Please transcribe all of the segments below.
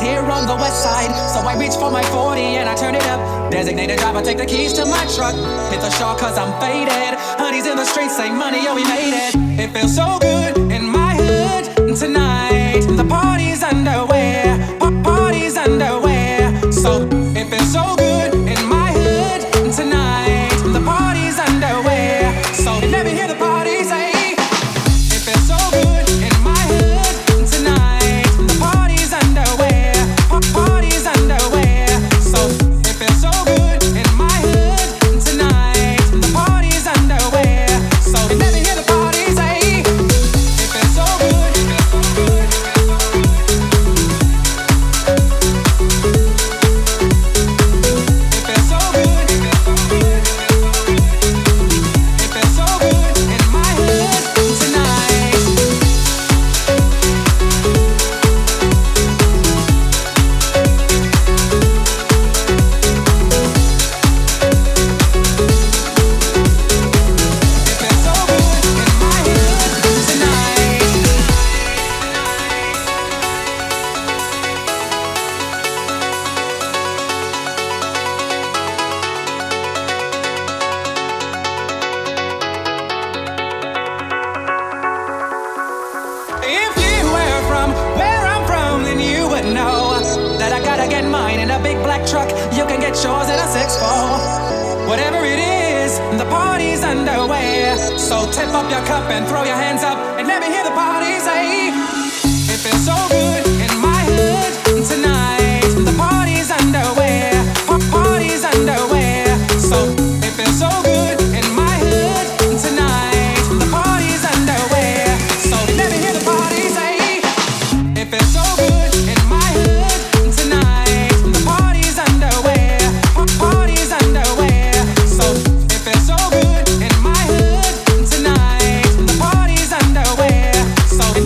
is here on the west side. So I reach for my 40 and I turn it up. Designated driver, take the keys to my truck. Hit the shore cause I'm faded. Honey's in the streets, say money, oh we made it. It feels so good in my hood tonight. The party's underway, party's underway. So it feels so good in my hood tonight. The party's underway. So you never hear the party say. It feels so good in my hood tonight. The party's underway, party's underway. So it feels so good in my hood tonight. The party's underway. So you never hear the party say. It feels so good. If you were from where I'm from, then you would know that I gotta get mine in a big black truck. You can get yours in a 6-4. Whatever it is, the party's underway. So tip up your cup and throw your hands up and let me hear the party say. It feels so good in my hood tonight. The party's underway, party's underway. So it feels so good in my hood tonight. The party's underway. So you never hear the party say. It feels so good in my hood tonight. The party's underway, party's underway. So it feels so good in my hood tonight. The party's underway. So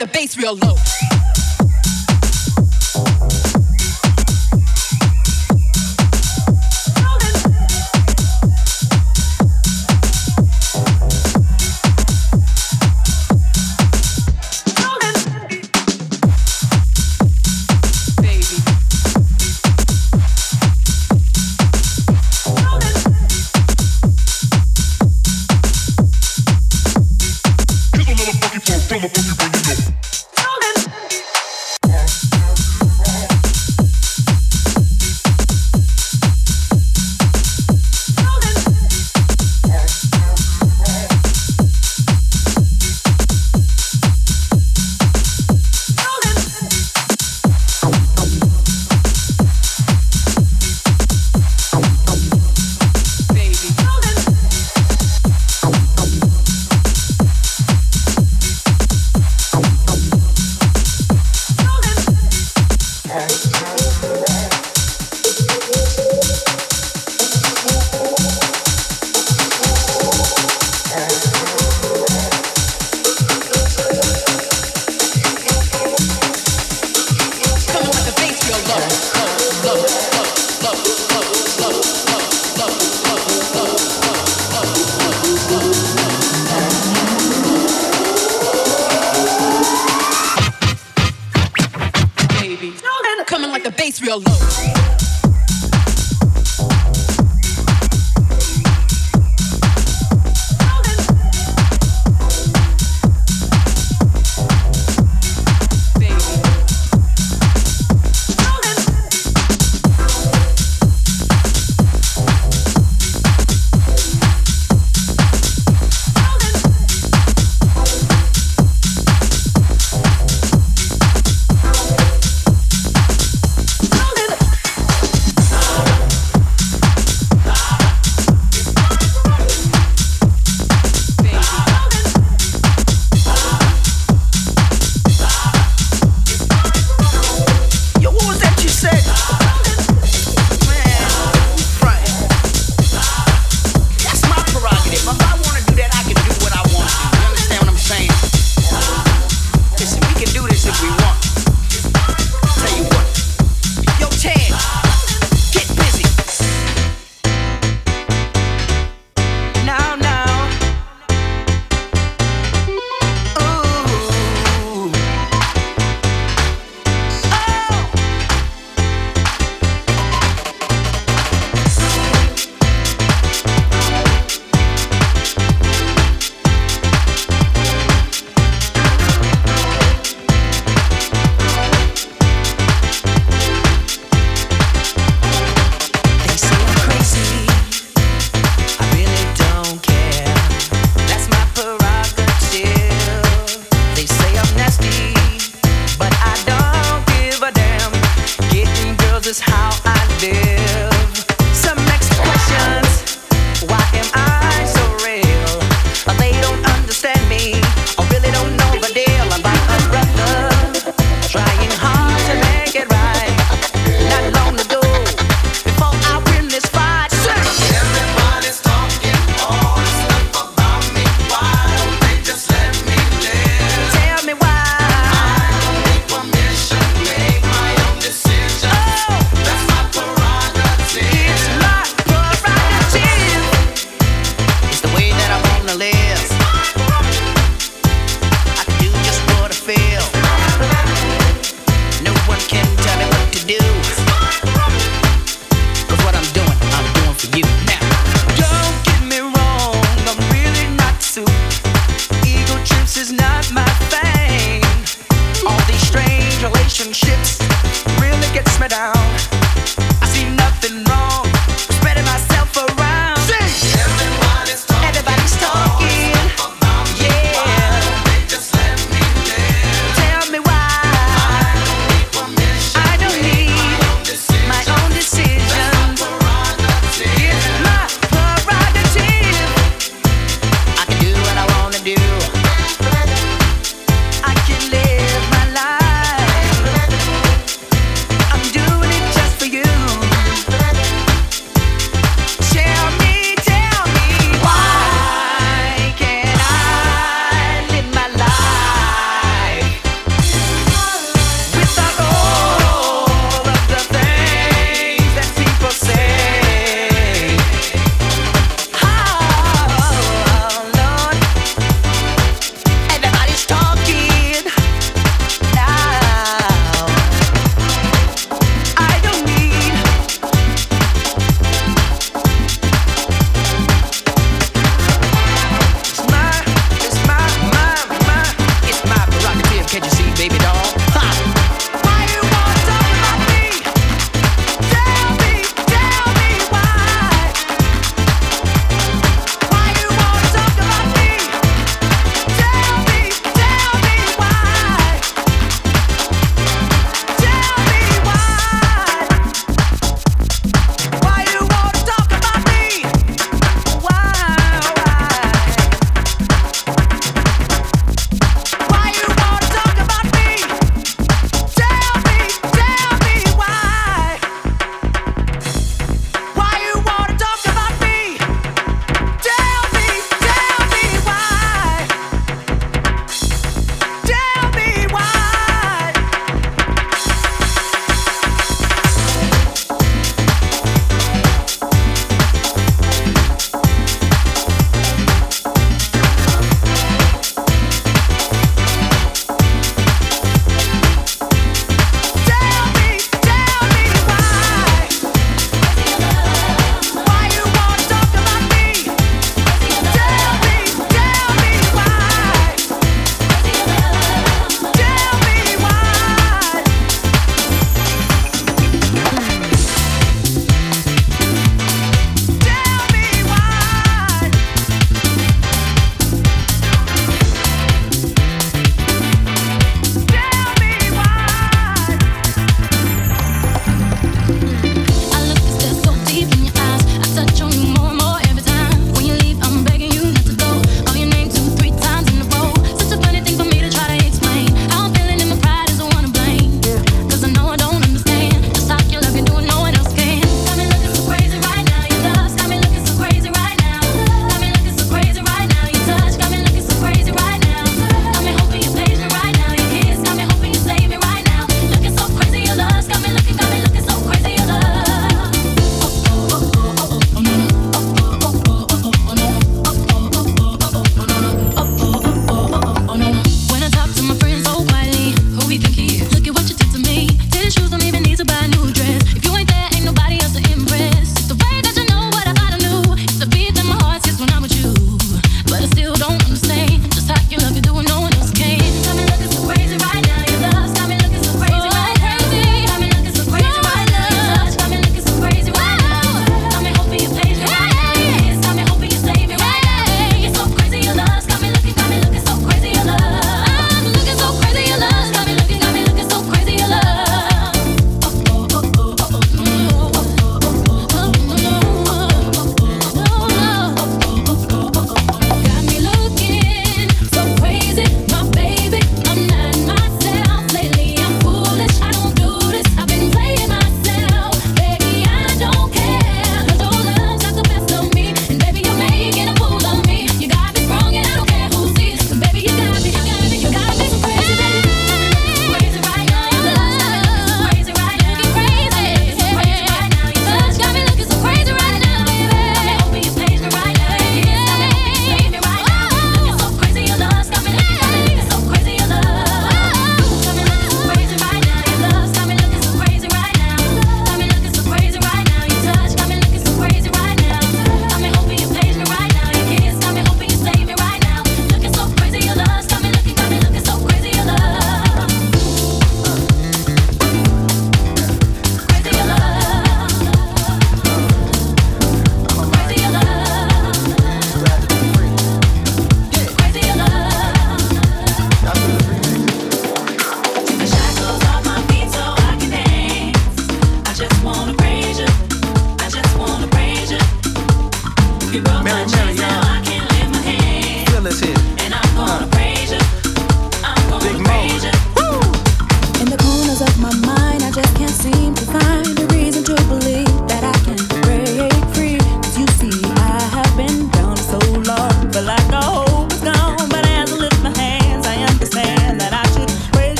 like the bass real low.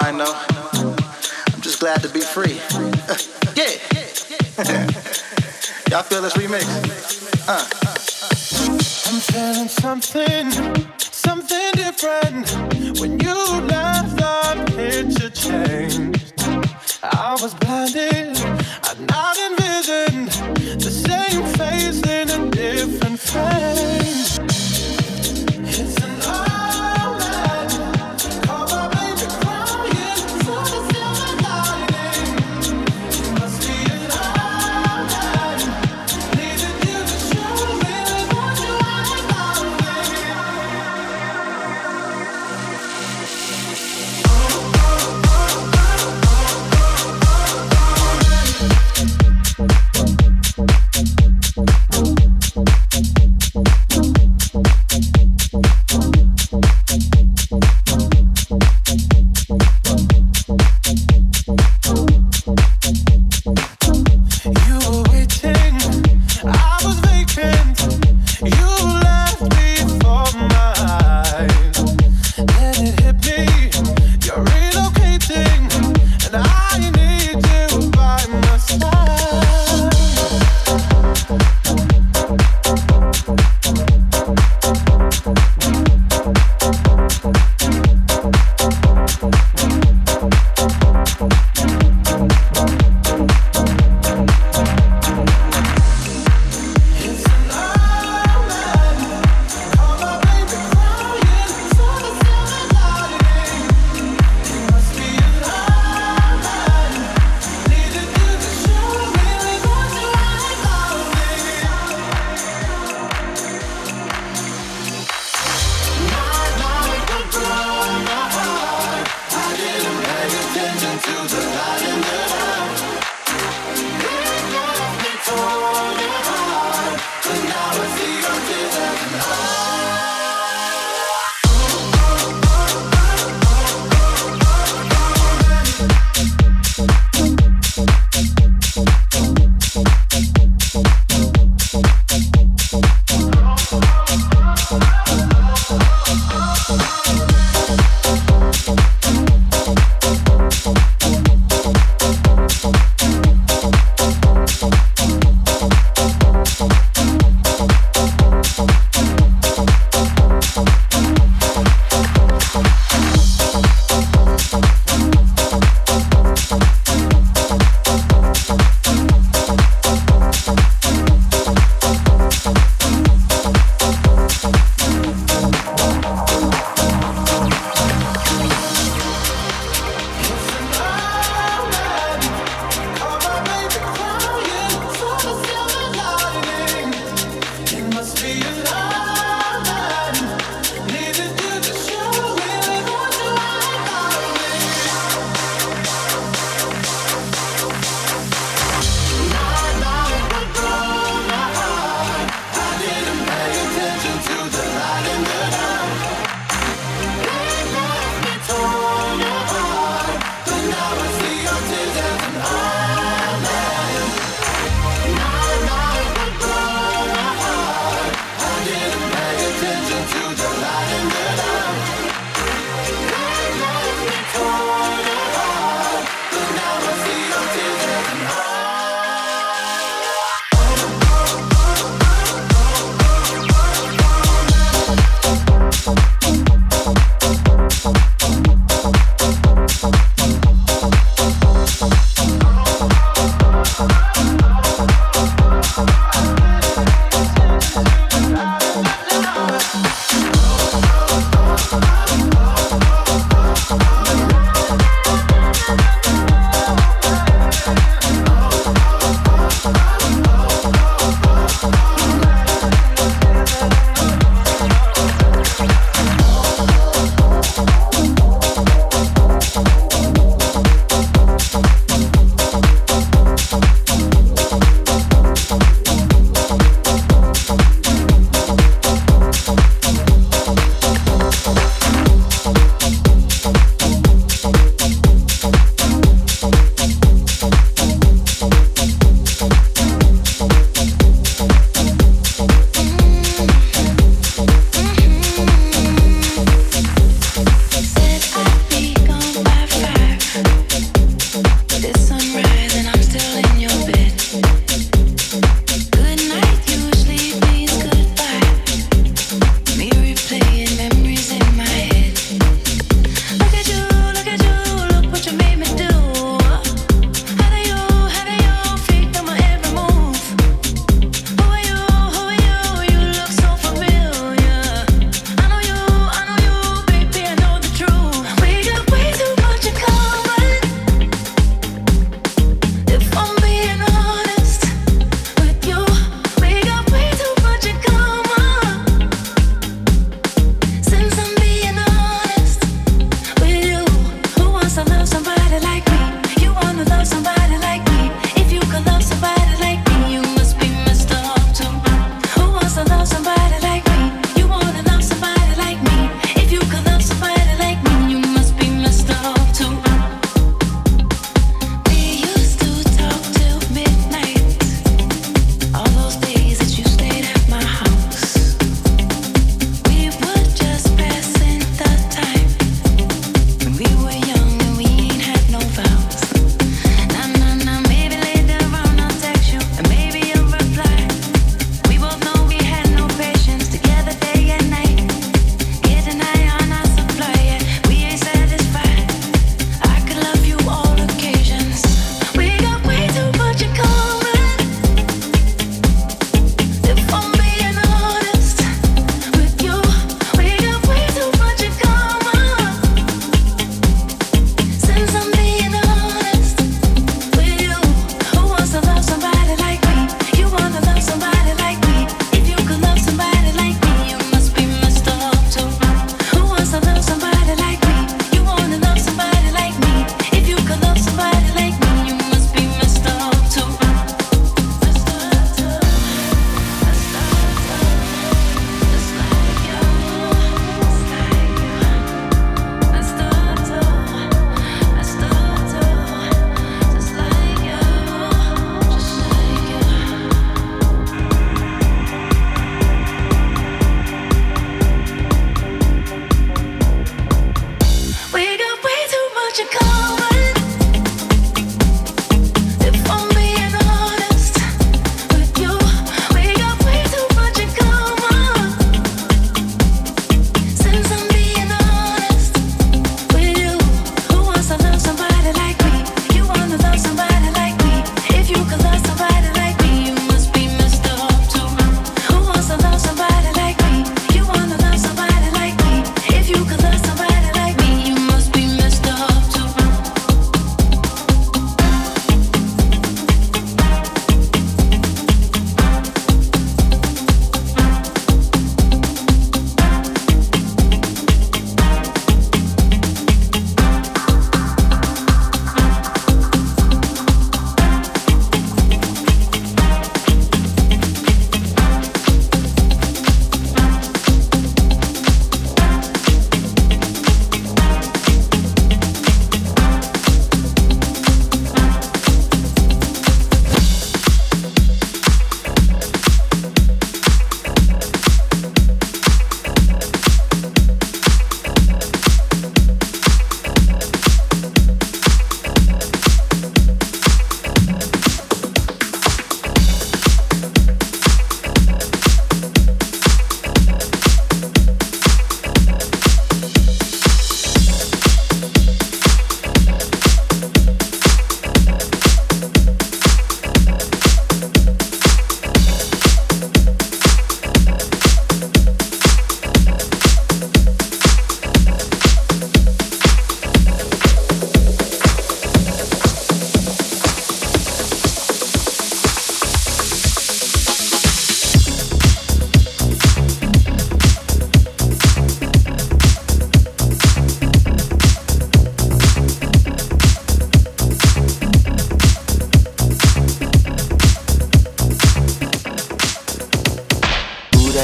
mind though. I'm just glad to be free. Yeah. Y'all feel this remix? I'm feeling something different. When you left, the picture changed. I was blinded, I not envisioned the same face in a different frame. It's an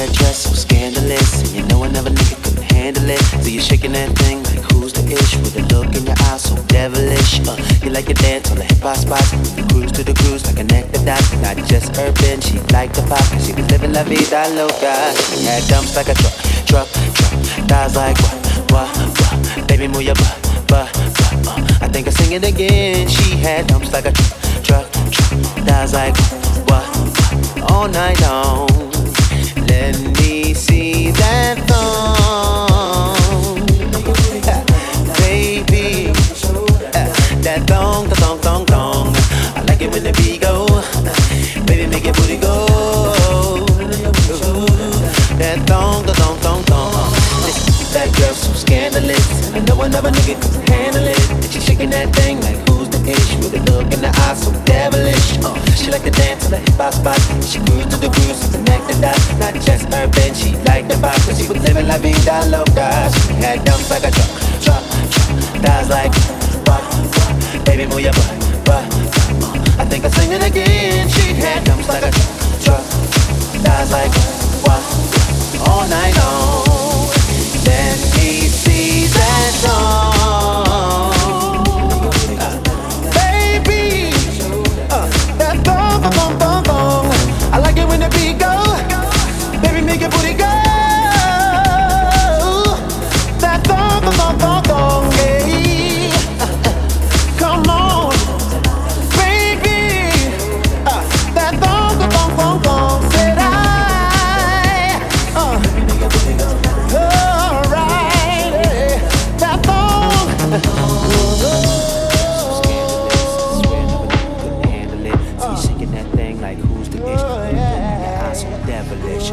that dress so scandalous, and you know another nigga couldn't handle it. So you're shaking that thing like who's the ish, with a look in your eyes so devilish. You like to dance on the hip-hop spots, you cruise to the cruise like a neck of dots. Not just urban, she liked the pop, she was living la vida loca. Had dumps like a truck, thighs like wah, wah. Baby move your butt, I think I sing it again. She had dumps like a truck, thighs like wah, wah. All night long. Let me see that thong, baby. That thong. I like it when the beat go, baby, make your booty go. That thong. That girl so scandalous, I know another nigga could handle it. And she shaking that thing like who's the ish, with a look in the eye so devilish. She like to dance on the hip-hop spot, she grew to the grooves, not just urban, she liked the vibe, cause she was living la vida loca. She had dumps like a truck, thighs like wah, wah. Baby move your butt, I think I'll sing it again. She had dumps like a truck, thighs like wah, wah. All night long. Let me see that song, baby. That bong, bong, bong, bong. I like it when the beat goes. Make your booty go. That thong, yeah. Come on, baby. That thong. Said I. Alright, yeah. That thong. So you shaking that thing like who's the dish? Your eyes so devilish.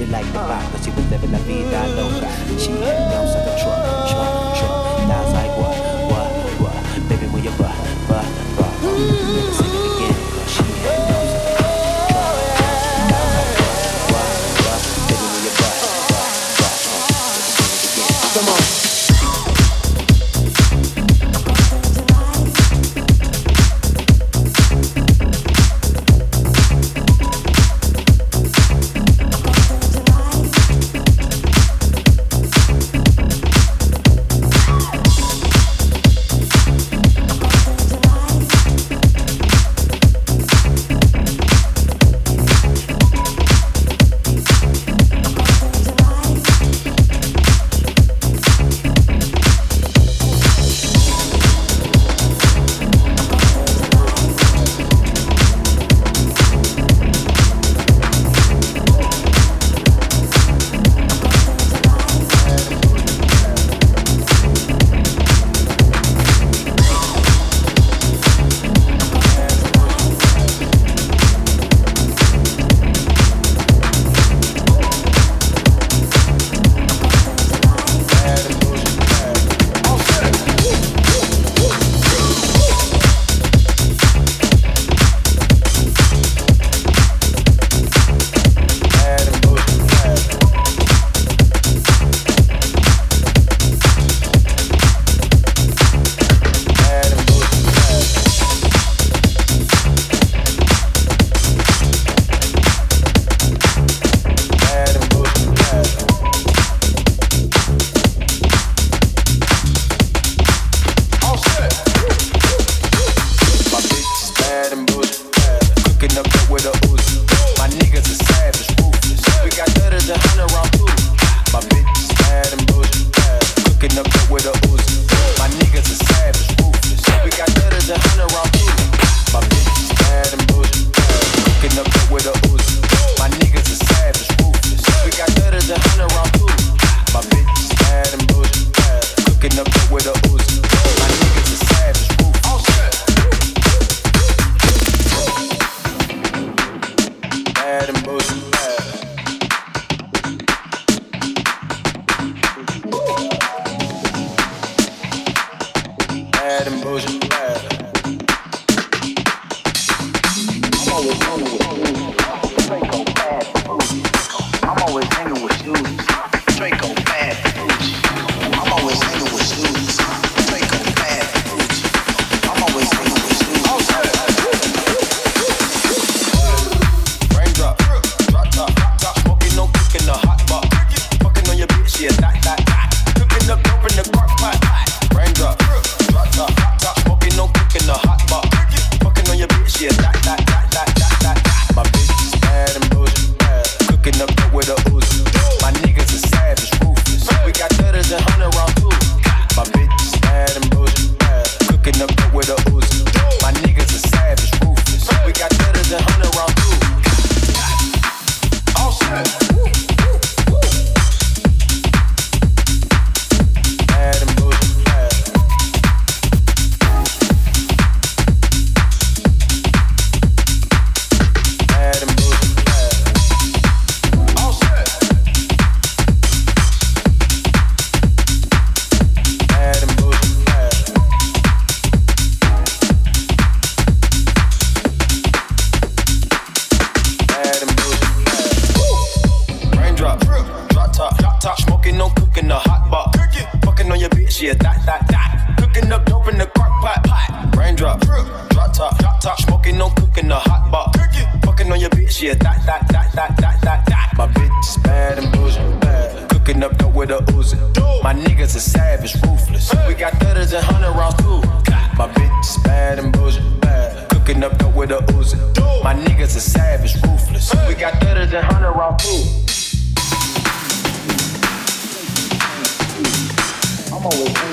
You like the vibe, but she was living la vida loca. She had dumps like a truck. And I was like, what? Baby, move your butt. Never sing it again, but she had dumps like a truck. And I was like, what? Baby, move your butt. Come on. cooking up with a Uzi. My niggas are savage, ruthless. We got better than 100 round dudes. All set. Bad and bullshit, bad. Bad and bullshit, bad. All set. Bad and bullshit, bad. Bad and bullshit, bad. Raindrop, drop top, smoking, no cooking, a hot box. Fucking on your bitch, yeah, that, that. Cooking up dope in the crock pot, Raindrop, drop top, smoking, no cooking, a hot box. Fucking on your bitch, yeah, that, that. My bitch is bad and bullshit, bad. Cooking up dope with a Uzi. My niggas are savage, ruthless. We got 30s and 100 rounds too. My bitch is bad and bullshit, bad. Cooking up dope with a Uzi. My niggas are savage, ruthless. We got 30s and 100 rounds too. I'm always